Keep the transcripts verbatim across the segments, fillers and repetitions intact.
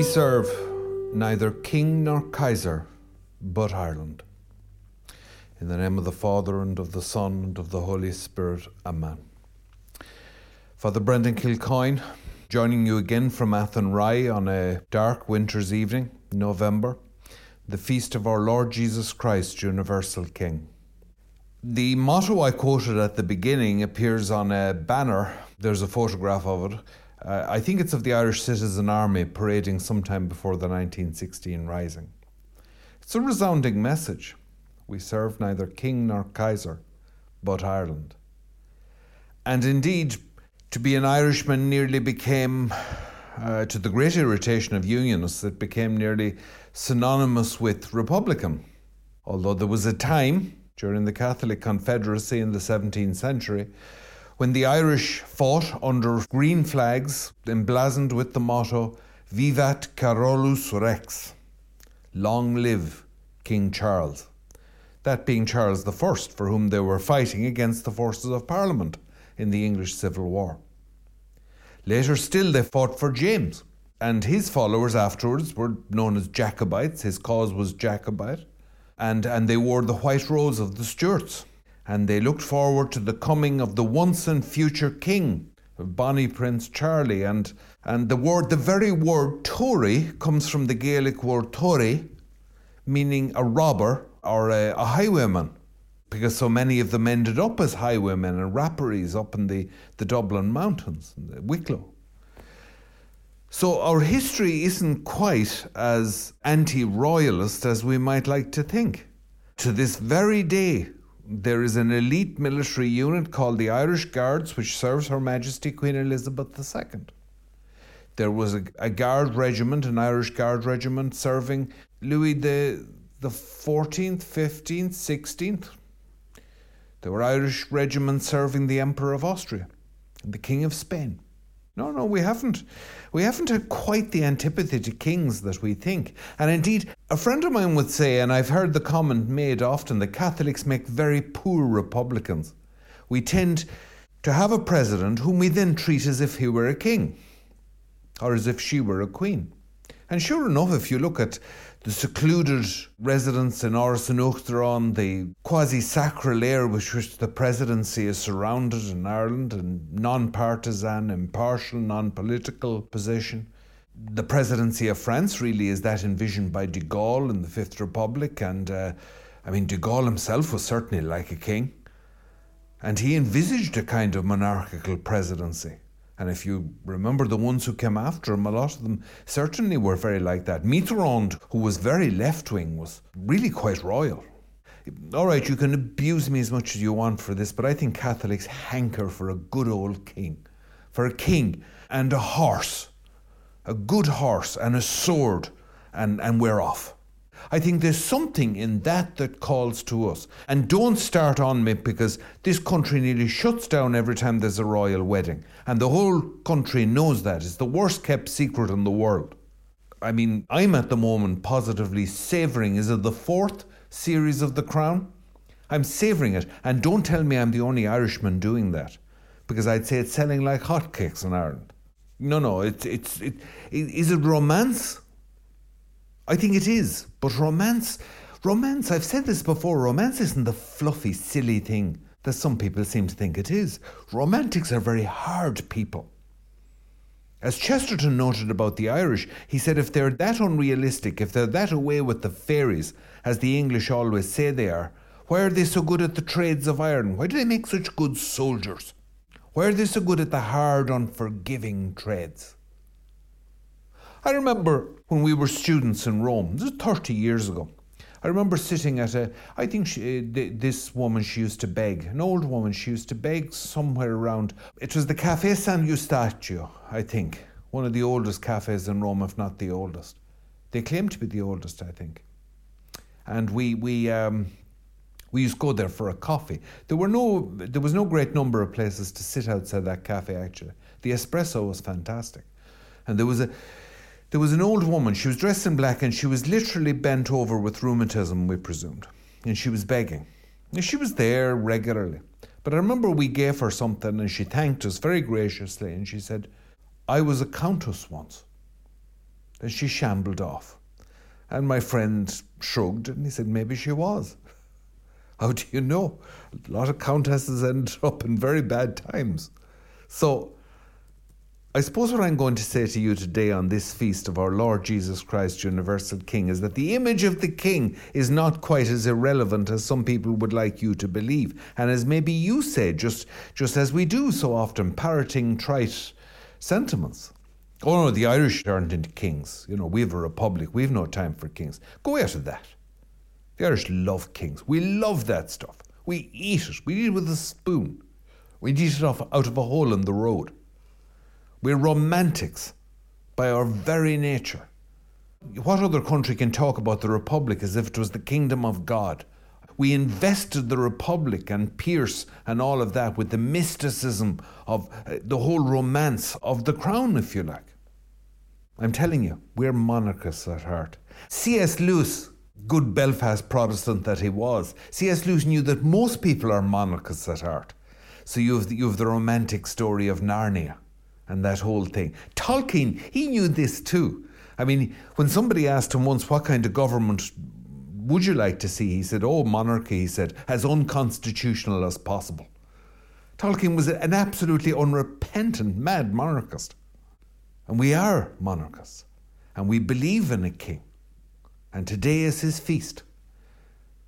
We serve neither king nor Kaiser, but Ireland. In the name of the Father, and of the Son, and of the Holy Spirit. Amen. Father Brendan Kilcoyne, joining you again from Athenry on a dark winter's evening, November, the feast of our Lord Jesus Christ, Universal King. The motto I quoted at the beginning appears on a banner. There's a photograph of it. Uh, I think it's of the Irish Citizen Army parading sometime before the nineteen sixteen Rising. It's a resounding message. We serve neither king nor Kaiser, but Ireland. And indeed, to be an Irishman nearly became, uh, to the great irritation of Unionists, it became nearly synonymous with Republican. Although there was a time during the Catholic Confederacy in the seventeenth century when the Irish fought under green flags emblazoned with the motto Vivat Carolus Rex, long live King Charles. That being Charles the First, for whom they were fighting against the forces of Parliament in the English Civil War. Later still, they fought for James, and his followers afterwards were known as Jacobites. His cause was Jacobite, and, and they wore the white rose of the Stuarts, and they looked forward to the coming of the once and future king, Bonnie Prince Charlie, and, and the word, the very word Tory comes from the Gaelic word Tory, meaning a robber or a, a highwayman, because so many of them ended up as highwaymen and rapparees up in the, the Dublin mountains, Wicklow. So our history isn't quite as anti-royalist as we might like to think. To this very day, there is an elite military unit called the Irish Guards, which serves Her Majesty Queen Elizabeth the Second. There was a, a guard regiment, an Irish Guard regiment, serving Louis the... the fourteenth, fifteenth, sixteenth. There were Irish regiments serving the Emperor of Austria and the King of Spain. No, no, we haven't. We haven't had quite the antipathy to kings that we think. And indeed, a friend of mine would say, and I've heard the comment made often, that Catholics make very poor republicans. We tend to have a president whom we then treat as if he were a king or as if she were a queen. And sure enough, if you look at the secluded residence in Oris and Uachtaráin, the quasi-sacral air with which the presidency is surrounded in Ireland, and non-partisan, impartial, non-political position. The presidency of France really is that envisioned by de Gaulle in the Fifth Republic, and uh, I mean, de Gaulle himself was certainly like a king, and he envisaged a kind of monarchical presidency. And if you remember the ones who came after him, a lot of them certainly were very like that. Mitterrand, who was very left-wing, was really quite royal. All right, you can abuse me as much as you want for this, but I think Catholics hanker for a good old king. For a king and a horse. A good horse and a sword, and, and we're off. I think there's something in that that calls to us. And don't start on me, because this country nearly shuts down every time there's a royal wedding. And the whole country knows that. It's the worst kept secret in the world. I mean, I'm at the moment positively savouring, is it the fourth series of The Crown? I'm savouring it. And don't tell me I'm the only Irishman doing that, because I'd say it's selling like hotcakes in Ireland. No, no, it's, it's, it, it, is it romance? I think it is, but romance, romance, I've said this before, romance isn't the fluffy, silly thing that some people seem to think it is. Romantics are very hard people. As Chesterton noted about the Irish, he said if they're that unrealistic, if they're that away with the fairies, as the English always say they are, why are they so good at the trades of iron? Why do they make such good soldiers? Why are they so good at the hard, unforgiving trades? I remember when we were students in Rome, this was thirty years ago. I remember sitting at a, I think she, this woman, she used to beg, an old woman, she used to beg somewhere around, it was the Café San Eustachio, I think, one of the oldest cafes in Rome, if not the oldest. They claim to be the oldest, I think. And we we um, we used to go there for a coffee. There were no, there was no great number of places to sit outside that cafe, actually. The espresso was fantastic. And there was a... There was an old woman, she was dressed in black, and she was literally bent over with rheumatism, we presumed, and she was begging. And she was there regularly. But I remember we gave her something, and she thanked us very graciously, and she said, I was a countess once. and she shambled off. And my friend shrugged and he said, maybe she was. How do you know? A lot of countesses ended up in very bad times. So I suppose what I'm going to say to you today on this feast of our Lord Jesus Christ, Universal King, is that the image of the King is not quite as irrelevant as some people would like you to believe. And as maybe you say, just, just as we do so often, parroting trite sentiments. Oh no, the Irish aren't into kings. You know, we have a republic. We've no time for kings. Go out of that. The Irish love kings. We love that stuff. We eat it. We eat it with a spoon. We eat it off, out of a hole in the road. We're romantics by our very nature. What other country can talk about the Republic as if it was the kingdom of God? We invested the Republic and Pierce and all of that with the mysticism of uh, the whole romance of the Crown, if you like. I'm telling you, we're monarchists at heart. C S Lewis, good Belfast Protestant that he was, C S Lewis knew that most people are monarchists at heart. So you have the, you have the romantic story of Narnia. And that whole thing. Tolkien, he knew this too. I mean, when somebody asked him once, what kind of government would you like to see? He said, oh, monarchy, he said, as unconstitutional as possible. Tolkien was an absolutely unrepentant, mad monarchist. And we are monarchists. And we believe in a king. And today is his feast.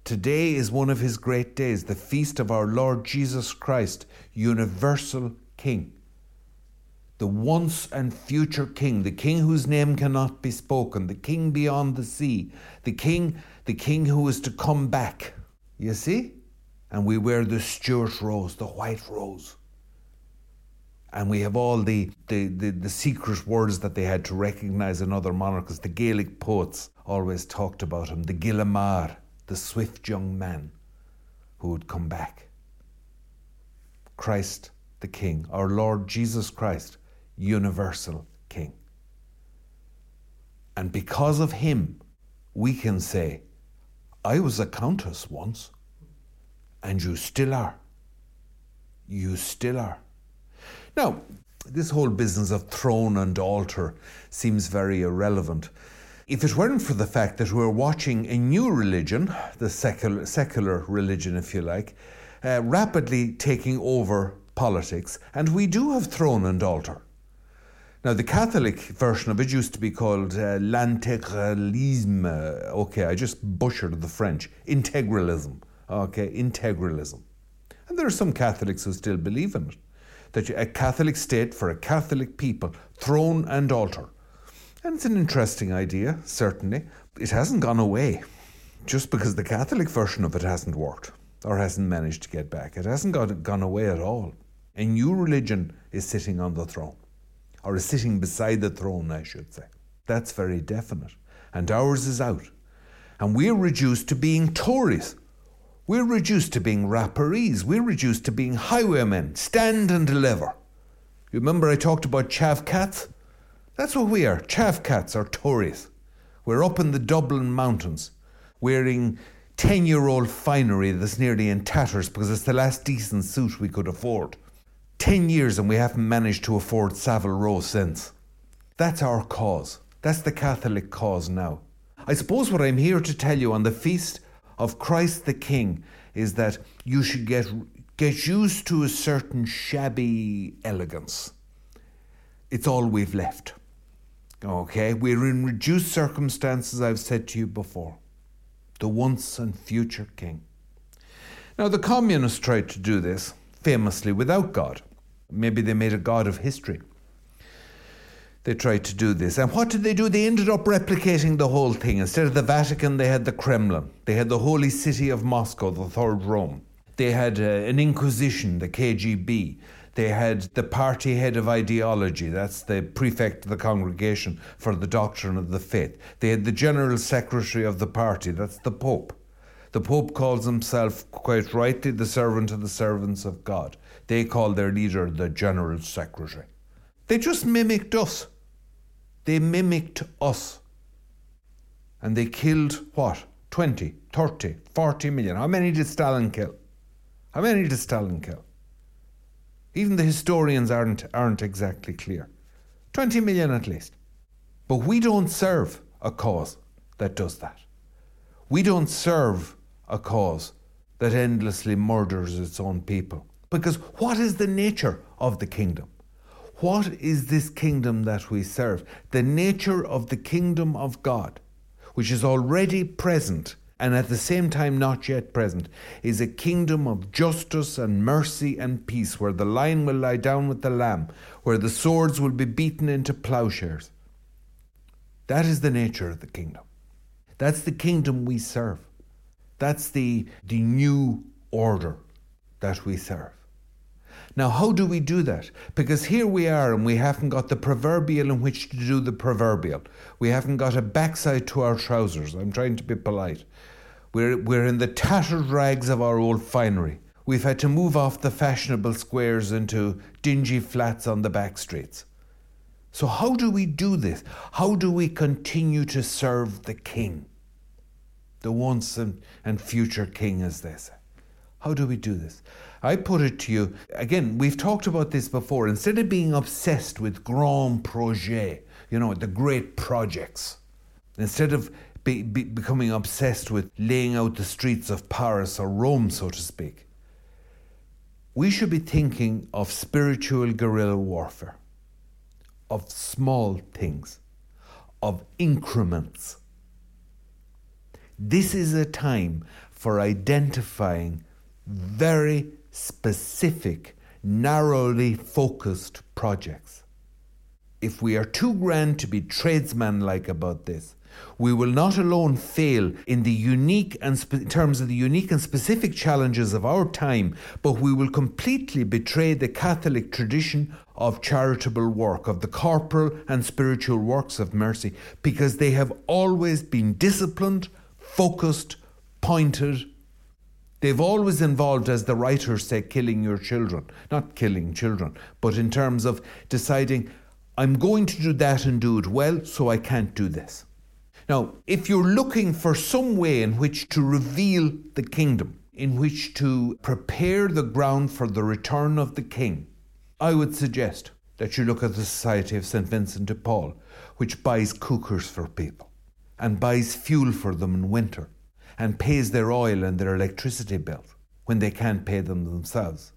Today is one of his great days, the feast of our Lord Jesus Christ, Universal King. The once and future king, the king whose name cannot be spoken, the king beyond the sea, the king, the king who is to come back. You see? And we wear the Stuart rose, the white rose. And we have all the, the, the, the secret words that they had to recognise in other monarchs. The Gaelic poets always talked about him, the Gilamar, the swift young man who would come back. Christ the King, our Lord Jesus Christ, Universal King. And because of him, we can say, I was a countess once, and you still are. You still are. Now, this whole business of throne and altar seems very irrelevant. If it weren't for the fact that we're watching a new religion, the secular, secular religion, if you like, uh, rapidly taking over politics, and we do have throne and altar. Now, the Catholic version of it used to be called uh, l'integralism. Uh, okay, I just butchered the French. Integralism. Okay, integralism. And there are some Catholics who still believe in it. That a Catholic state for a Catholic people, throne and altar. And it's an interesting idea, certainly. It hasn't gone away just because the Catholic version of it hasn't worked or hasn't managed to get back. It hasn't got, gone away at all. A new religion is sitting on the throne. Or is sitting beside the throne, I should say. That's very definite. And ours is out. And we're reduced to being Tories. We're reduced to being rapparees. We're reduced to being highwaymen. Stand and deliver. You remember I talked about chaff cats? That's what we are. Chaff cats are Tories. We're up in the Dublin mountains wearing ten-year-old finery that's nearly in tatters because it's the last decent suit we could afford. Ten years and we haven't managed to afford Savile Row since. That's our cause. That's the Catholic cause now. I suppose what I'm here to tell you on the feast of Christ the King is that you should get, get used to a certain shabby elegance. It's all we've left. Okay, we're in reduced circumstances, I've said to you before. The once and future king. Now the communists tried to do this, famously without God. Maybe they made a god of history. They tried to do this. And what did they do? They ended up replicating the whole thing. Instead of the Vatican, they had the Kremlin. They had the Holy City of Moscow, the Third Rome. They had uh, an Inquisition, the K G B. They had the party head of ideology. That's the prefect of the congregation for the doctrine of the faith. They had the general secretary of the party. That's the Pope. The Pope calls himself, quite rightly, the servant of the servants of God. They call their leader the General Secretary. They just mimicked us. They mimicked us. And they killed what? twenty, thirty, forty million. How many did Stalin kill? How many did Stalin kill? Even the historians aren't aren't exactly clear. twenty million at least. But we don't serve a cause that does that. We don't serve a cause that endlessly murders its own people. Because what is the nature of the kingdom? What is this kingdom that we serve? The nature of the kingdom of God, which is already present and at the same time not yet present, is a kingdom of justice and mercy and peace, where the lion will lie down with the lamb, where the swords will be beaten into plowshares. That is the nature of the kingdom. That's the kingdom we serve. That's the, the new order that we serve. Now, how do we do that? Because here we are and we haven't got the proverbial in which to do the proverbial. We haven't got a backside to our trousers. I'm trying to be polite. We're, we're in the tattered rags of our old finery. We've had to move off the fashionable squares into dingy flats on the back streets. So how do we do this? How do we continue to serve the King? The once and, and future King, as they say. How do we do this? I put it to you, again, we've talked about this before. Instead of being obsessed with grand projets, you know, the great projects, instead of be, be becoming obsessed with laying out the streets of Paris or Rome, so to speak, we should be thinking of spiritual guerrilla warfare, of small things, of increments. This is a time for identifying very specific, narrowly focused projects. If we are too grand to be tradesman-like about this, we will not alone fail in the unique and spe- in terms of the unique and specific challenges of our time, but we will completely betray the Catholic tradition of charitable work, of the corporal and spiritual works of mercy, because they have always been disciplined, focused, pointed. They've always involved, as the writers say, killing your children. Not killing children, but in terms of deciding, I'm going to do that and do it well, so I can't do this. Now, if you're looking for some way in which to reveal the kingdom, in which to prepare the ground for the return of the king, I would suggest that you look at the Society of Saint Vincent de Paul, which buys cookers for people and buys fuel for them in winter, and pays their oil and their electricity bill when they can't pay them themselves.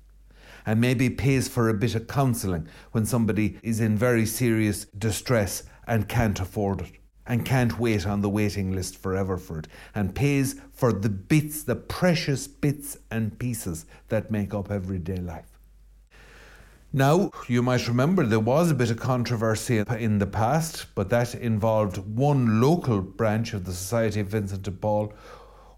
And maybe pays for a bit of counselling when somebody is in very serious distress and can't afford it and can't wait on the waiting list forever for it. And pays for the bits, the precious bits and pieces that make up everyday life. Now, you might remember there was a bit of controversy in the past, but that involved one local branch of the Society of Vincent de Paul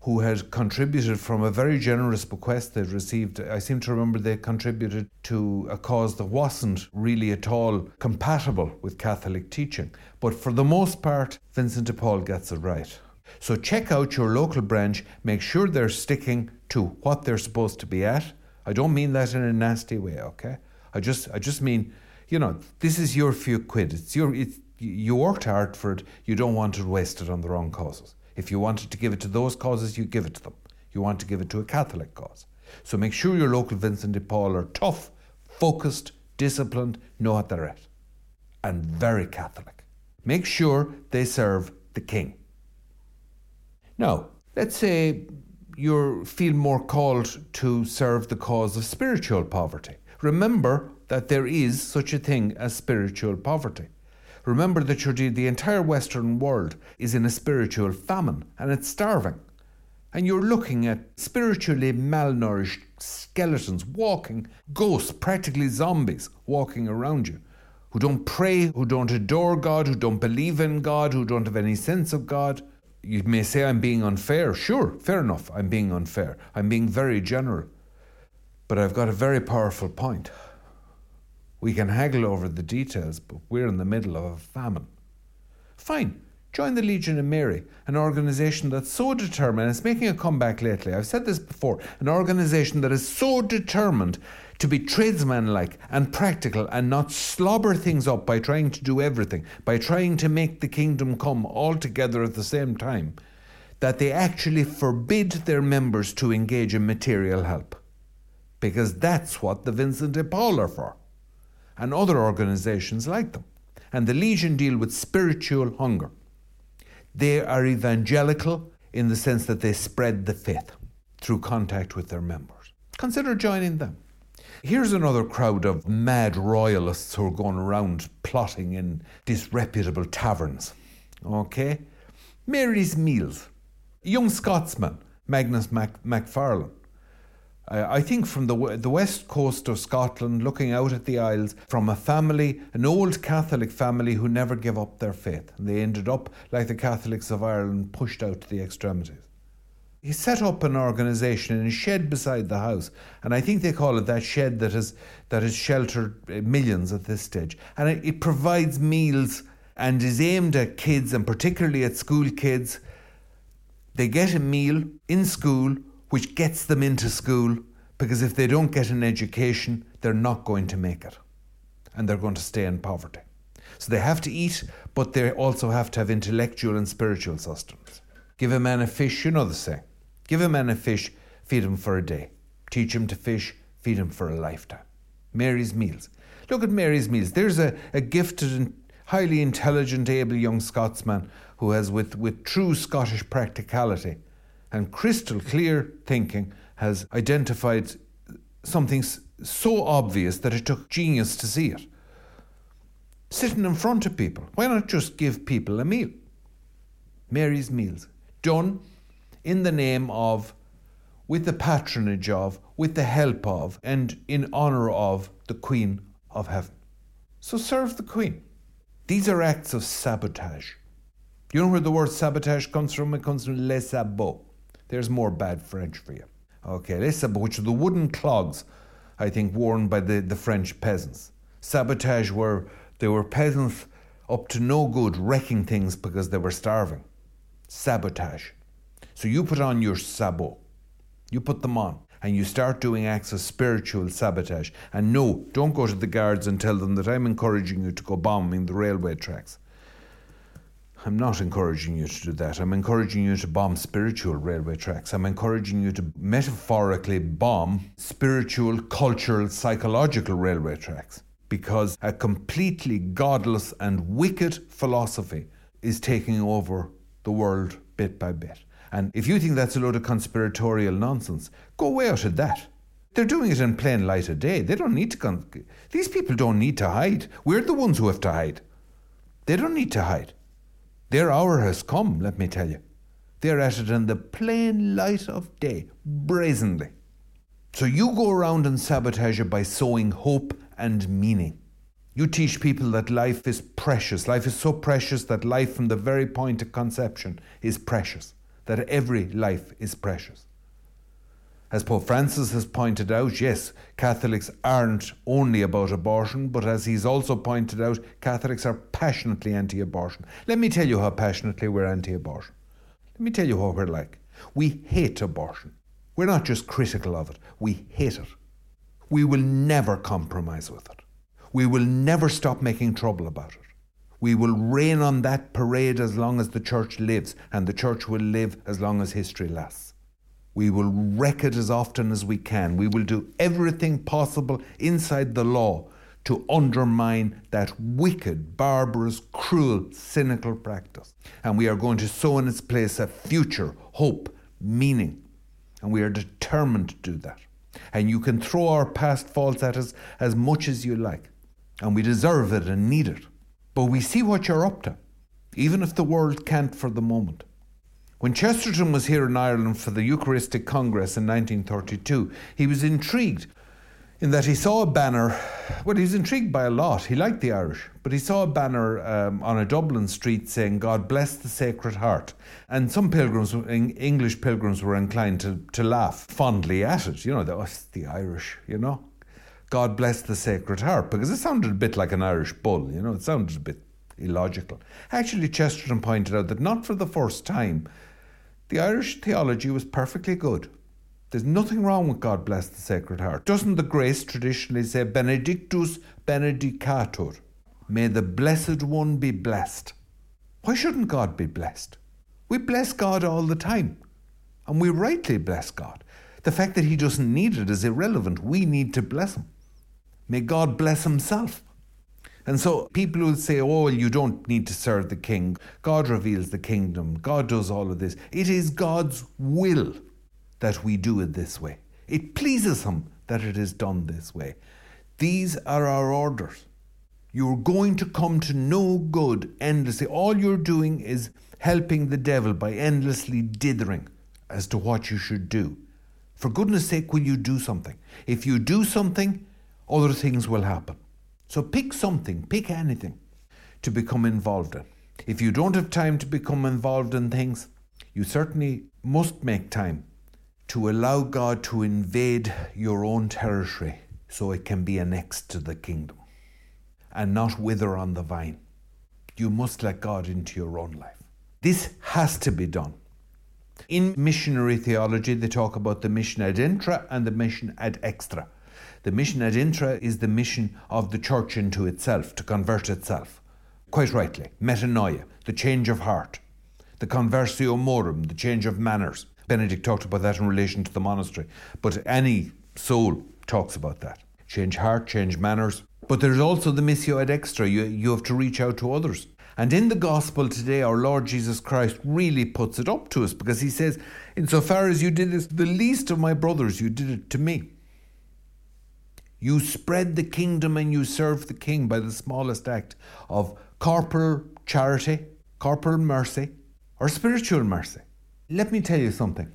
who had contributed from a very generous bequest they'd received. I seem to remember they contributed to a cause that wasn't really at all compatible with Catholic teaching. But for the most part, Vincent de Paul gets it right. So check out your local branch, make sure they're sticking to what they're supposed to be at. I don't mean that in a nasty way, okay? I just I just mean, you know, this is your few quid. It's your, it's, you worked hard for it. You don't want it wasted on the wrong causes. If you wanted to give it to those causes, you give it to them. You want to give it to a Catholic cause. So make sure your local Vincent de Paul are tough, focused, disciplined, know what they're at, and very Catholic. Make sure they serve the King. Now, let's say you feel more called to serve the cause of spiritual poverty. Remember that there is such a thing as spiritual poverty. Remember that you're de- the entire Western world is in a spiritual famine and it's starving. And you're looking at spiritually malnourished skeletons walking, ghosts, practically zombies walking around you, who don't pray, who don't adore God, who don't believe in God, who don't have any sense of God. You may say, I'm being unfair. Sure, fair enough, I'm being unfair. I'm being very general. But I've got a very powerful point. We can haggle over the details, but we're in the middle of a famine. Fine, join the Legion of Mary, an organisation that's so determined, it's making a comeback lately, I've said this before, an organisation that is so determined to be tradesman-like and practical and not slobber things up by trying to do everything, by trying to make the kingdom come all together at the same time, that they actually forbid their members to engage in material help. Because that's what the Vincent de Paul are for, and other organisations like them. and the Legion deal with spiritual hunger. They are evangelical in the sense that they spread the faith through contact with their members. Consider joining them. Here's another crowd of mad royalists who are going around plotting in disreputable taverns. Okay? Mary's Meals. Young Scotsman, Magnus Mac- Macfarlane. I think from the the west coast of Scotland, looking out at the Isles, from a family, an old Catholic family who never gave up their faith. And they ended up, like the Catholics of Ireland, pushed out to the extremities. He set up an organisation in a shed beside the house, and I think they call it that shed that has, that has sheltered millions at this stage. And it, it provides meals and is aimed at kids, and particularly at school kids. They get a meal in school, which gets them into school, because if they don't get an education, they're not going to make it. And they're going to stay in poverty. So they have to eat, but they also have to have intellectual and spiritual sustenance. Give a man a fish, you know the saying. Give a man a fish, feed him for a day. Teach him to fish, feed him for a lifetime. Mary's Meals. Look at Mary's Meals. There's a, a gifted and highly intelligent, able young Scotsman who has, with, with true Scottish practicality and crystal clear thinking, has identified something so obvious that it took genius to see it. Sitting in front of people. Why not just give people a meal? Mary's Meals. Done in the name of, with the patronage of, with the help of, and in honour of the Queen of Heaven. So serve the Queen. These are acts of sabotage. You know where the word sabotage comes from? It comes from les sabots. There's more bad French for you. Okay, les sabots, which are the wooden clogs, I think, worn by the, the French peasants. Sabotage were, they were peasants up to no good, wrecking things because they were starving. Sabotage. So you put on your sabot. You put them on and you start doing acts of spiritual sabotage. And no, don't go to the guards and tell them that I'm encouraging you to go bombing the railway tracks. I'm not encouraging you to do that. I'm encouraging you to bomb spiritual railway tracks. I'm encouraging you to metaphorically bomb spiritual, cultural, psychological railway tracks, because a completely godless and wicked philosophy is taking over the world bit by bit. And if you think that's a load of conspiratorial nonsense, go way out of that. They're doing it in plain light of day. They don't need to... Con- These people don't need to hide. We're the ones who have to hide. They don't need to hide. Their hour has come, let me tell you. They're at it in the plain light of day, brazenly. So you go around and sabotage it by sowing hope and meaning. You teach people that life is precious. Life is so precious that life from the very point of conception is precious. That every life is precious. As Pope Francis has pointed out, yes, Catholics aren't only about abortion, but as he's also pointed out, Catholics are passionately anti-abortion. Let me tell you how passionately we're anti-abortion. Let me tell you how we're like. We hate abortion. We're not just critical of it. We hate it. We will never compromise with it. We will never stop making trouble about it. We will rain on that parade as long as the church lives, and the church will live as long as history lasts. We will wreck it as often as we can. We will do everything possible inside the law to undermine that wicked, barbarous, cruel, cynical practice. And we are going to sow in its place a future, hope, meaning. And we are determined to do that. And you can throw our past faults at us as much as you like. And we deserve it and need it. But we see what you're up to, even if the world can't for the moment. When Chesterton was here in Ireland for the Eucharistic Congress in nineteen thirty-two, he was intrigued in that he saw a banner. Well, he was intrigued by a lot. He liked the Irish. But he saw a banner um, on a Dublin street saying, "God bless the Sacred Heart." And some pilgrims, English pilgrims, were inclined to, to laugh fondly at it. You know, the, oh, the Irish, you know. God bless the Sacred Heart. Because it sounded a bit like an Irish bull, you know. It sounded a bit illogical. Actually, Chesterton pointed out that not for the first time, the Irish theology was perfectly good. There's nothing wrong with God bless the Sacred Heart. Doesn't the grace traditionally say, "Benedictus benedicator"? May the Blessed One be blessed. Why shouldn't God be blessed? We bless God all the time. And we rightly bless God. The fact that he doesn't need it is irrelevant. We need to bless him. May God bless himself. And so people who say, oh, you don't need to serve the king. God reveals the kingdom. God does all of this. It is God's will that we do it this way. It pleases him that it is done this way. These are our orders. You're going to come to no good endlessly. All you're doing is helping the devil by endlessly dithering as to what you should do. For goodness sake, will you do something? If you do something, other things will happen. So pick something, pick anything to become involved in. If you don't have time to become involved in things, you certainly must make time to allow God to invade your own territory so it can be annexed to the kingdom and not wither on the vine. You must let God into your own life. This has to be done. In missionary theology, they talk about the mission ad intra and the mission ad extra. The mission ad intra is the mission of the church into itself, to convert itself. Quite rightly, metanoia, the change of heart, the conversio morum, the change of manners. Benedict talked about that in relation to the monastery, but any soul talks about that. Change heart, change manners. But there's also the missio ad extra. You, you have to reach out to others. And in the gospel today, our Lord Jesus Christ really puts it up to us, because he says, insofar as you did this, the least of my brothers, you did it to me. You spread the kingdom and you serve the king by the smallest act of corporal charity, corporal mercy, or spiritual mercy. Let me tell you something.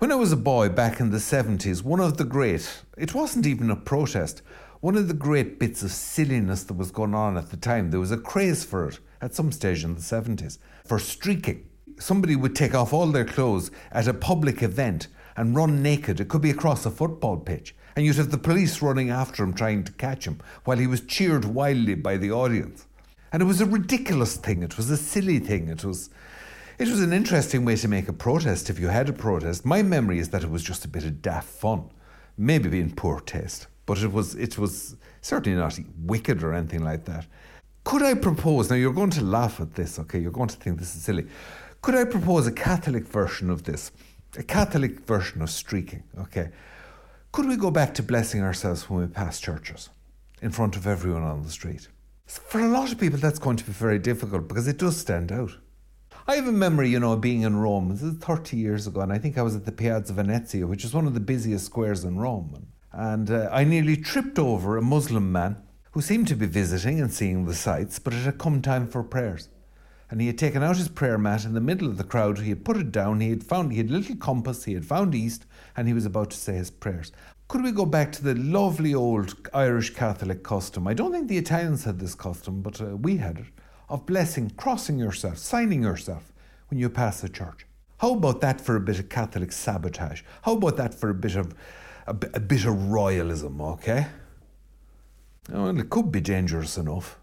When I was a boy back in the seventies, one of the great, it wasn't even a protest, one of the great bits of silliness that was going on at the time, there was a craze for it at some stage in the seventies, for streaking. Somebody would take off all their clothes at a public event and run naked. It could be across a football pitch. And you'd have the police running after him, trying to catch him, while he was cheered wildly by the audience. And it was a ridiculous thing. It was a silly thing. It was... It was an interesting way to make a protest if you had a protest. My memory is that it was just a bit of daft fun, maybe in poor taste, but it was it was certainly not wicked or anything like that. Could I propose, now you're going to laugh at this, okay, you're going to think this is silly. Could I propose a Catholic version of this? A Catholic version of streaking, okay? Could we go back to blessing ourselves when we pass churches in front of everyone on the street? For a lot of people that's going to be very difficult because it does stand out. I have a memory, you know, of being in Rome. This is thirty years ago, and I think I was at the Piazza Venezia, which is one of the busiest squares in Rome. And uh, I nearly tripped over a Muslim man who seemed to be visiting and seeing the sights, but it had come time for prayers. And he had taken out his prayer mat in the middle of the crowd. He had put it down. He had found, he had a little compass. He had found east, and he was about to say his prayers. Could we go back to the lovely old Irish Catholic custom? I don't think the Italians had this custom, but uh, we had it. Of blessing, crossing yourself, signing yourself when you pass a church. How about that for a bit of Catholic sabotage? How about that for a bit of a, a bit of royalism, okay? Well, it could be dangerous enough.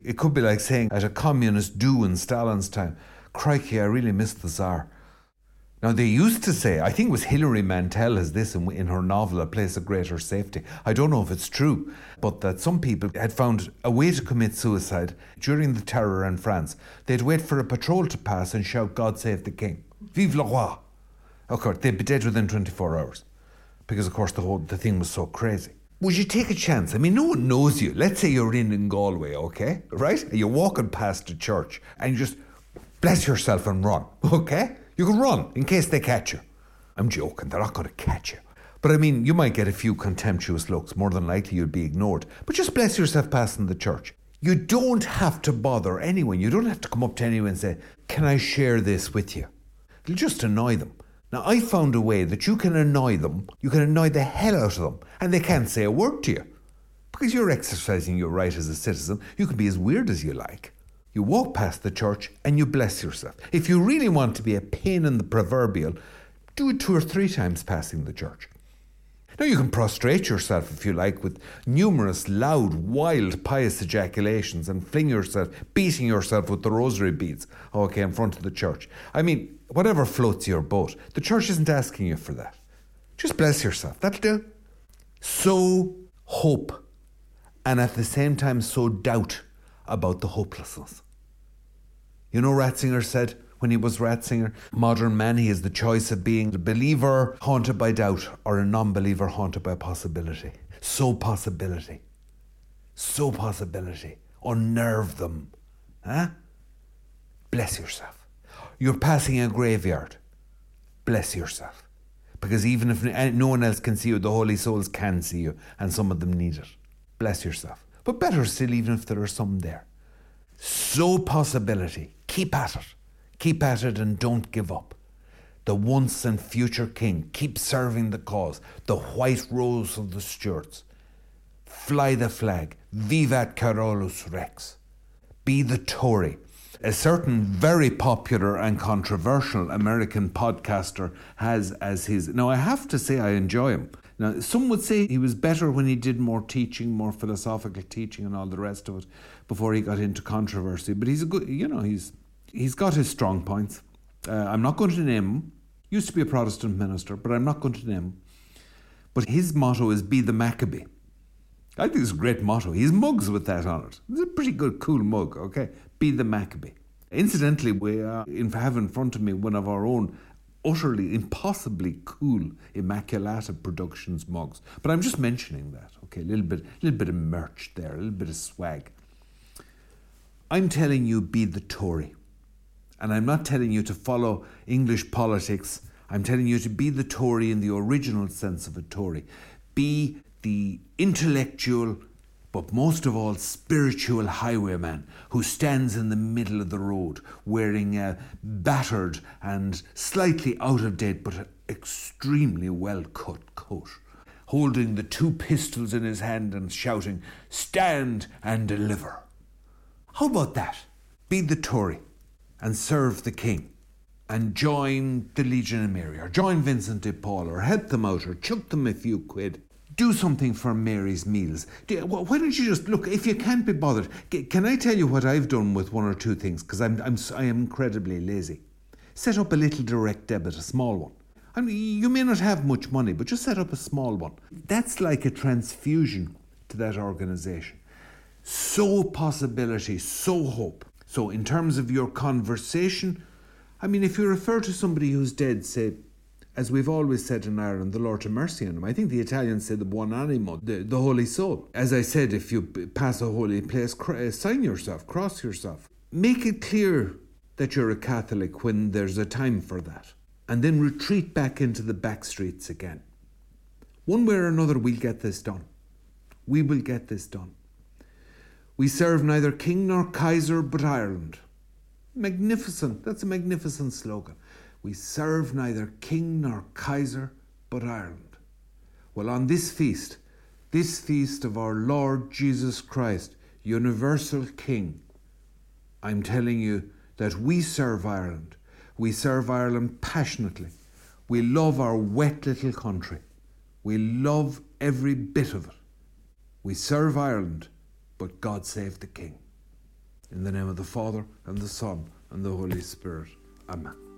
It could be like saying at a communist do in Stalin's time, crikey, I really miss the Tsar. Now, they used to say, I think it was Hilary Mantel has this in, in her novel, A Place of Greater Safety. I don't know if it's true, but that some people had found a way to commit suicide during the terror in France. They'd wait for a patrol to pass and shout, God save the king. Vive le roi. Of course, they'd be dead within twenty-four hours because, of course, the whole the thing was so crazy. Would you take a chance? I mean, no one knows you. Let's say you're in, in Galway, okay? Right? You're walking past a church and you just bless yourself and run, okay? You can run in case they catch you. I'm joking, they're not going to catch you. But I mean, you might get a few contemptuous looks. More than likely, you'd be ignored. But just bless yourself passing the church. You don't have to bother anyone. You don't have to come up to anyone and say, can I share this with you? It'll just annoy them. Now, I found a way that you can annoy them. You can annoy the hell out of them. And they can't say a word to you. Because you're exercising your right as a citizen. You can be as weird as you like. You walk past the church and you bless yourself. If you really want to be a pain in the proverbial, do it two or three times passing the church. Now you can prostrate yourself if you like with numerous loud, wild, pious ejaculations and fling yourself, beating yourself with the rosary beads, okay, in front of the church. I mean, whatever floats your boat. The church isn't asking you for that. Just bless yourself. That'll do. Sow hope and at the same time sow doubt about the hopelessness. You know, Ratzinger said, when he was Ratzinger, modern man, he has the choice of being a believer haunted by doubt or a non-believer haunted by possibility. Sow possibility. so possibility. Unnerve them. Huh? Bless yourself. You're passing a graveyard. Bless yourself. Because even if no one else can see you, the holy souls can see you, and some of them need it. Bless yourself. But better still, even if there are some there. So possibility. Keep at it. Keep at it and don't give up. The once and future king. Keep serving the cause. The white rose of the Stuarts. Fly the flag. Vivat Carolus Rex. Be the Tory. A certain very popular and controversial American podcaster has as his... Now, I have to say I enjoy him. Now, some would say he was better when he did more teaching, more philosophical teaching and all the rest of it before he got into controversy. But he's a good... You know, he's he's got his strong points. Uh, I'm not going to name him. Used to be a Protestant minister, but I'm not going to name him. But his motto is, be the Maccabee. I think it's a great motto. He's mugs with that on it. It's a pretty good, cool mug, okay? Be the Maccabee. Incidentally, we uh, have in front of me one of our own utterly, impossibly cool Immaculata Productions mugs. But I'm just mentioning that, okay? A little bit, little bit of merch there, a little bit of swag. I'm telling you, be the Tory. And I'm not telling you to follow English politics. I'm telling you to be the Tory in the original sense of a Tory. Be the intellectual, but most of all spiritual highwayman who stands in the middle of the road wearing a battered and slightly out of date but extremely well cut coat, holding the two pistols in his hand and shouting, stand and deliver. How about that? Be the Tory and serve the king and join the Legion of Mary or join Vincent de Paul or help them out or chuck them a few quid. Do something for Mary's Meals. Do, why don't you just, look, if you can't be bothered, can I tell you what I've done with one or two things? Because I'm, I'm, I am incredibly lazy. Set up a little direct debit, a small one. I mean, you may not have much money, but just set up a small one. That's like a transfusion to that organisation. So possibility, so hope. So in terms of your conversation, I mean, if you refer to somebody who's dead, say, as we've always said in Ireland, the Lord have mercy on him. I think the Italians say the buon animo, the, the holy soul. As I said, if you pass a holy place, sign yourself, cross yourself. Make it clear that you're a Catholic when there's a time for that. And then retreat back into the back streets again. One way or another, we'll get this done. We will get this done. We serve neither king nor Kaiser but Ireland. Magnificent. That's a magnificent slogan. We serve neither king nor Kaiser, but Ireland. Well, on this feast, this feast of our Lord Jesus Christ, universal King, I'm telling you that we serve Ireland. We serve Ireland passionately. We love our wet little country. We love every bit of it. We serve Ireland, but God save the King. In the name of the Father, and the Son, and the Holy Spirit. Amen.